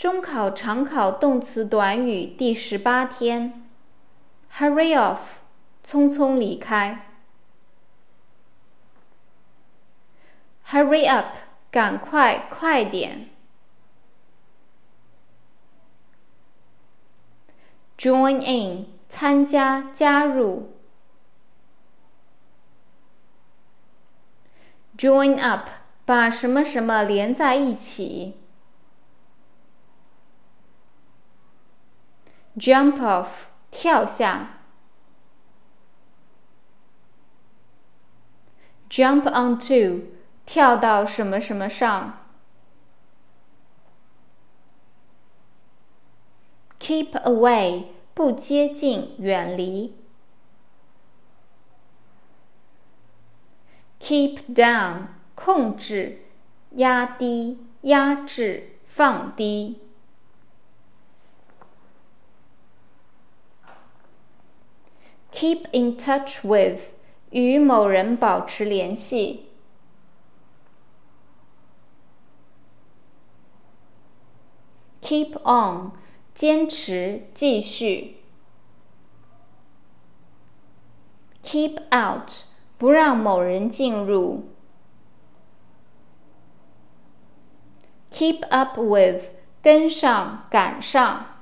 中考常考动词短语第18天 ：Hurry off， 匆匆离开。Hurry up， 赶快，快点。Join in， 参加，加入。Join up， 把什么什么连在一起。Jump off， 跳下。Jump onto， 跳到什么什么上。Keep away， 不接近，远离。Keep down， 控制，压低，压制，放低。Keep in touch with， 与某人保持联系。Keep on， 坚持，继续。Keep out， 不让某人进入。Keep up with， 跟上，赶上。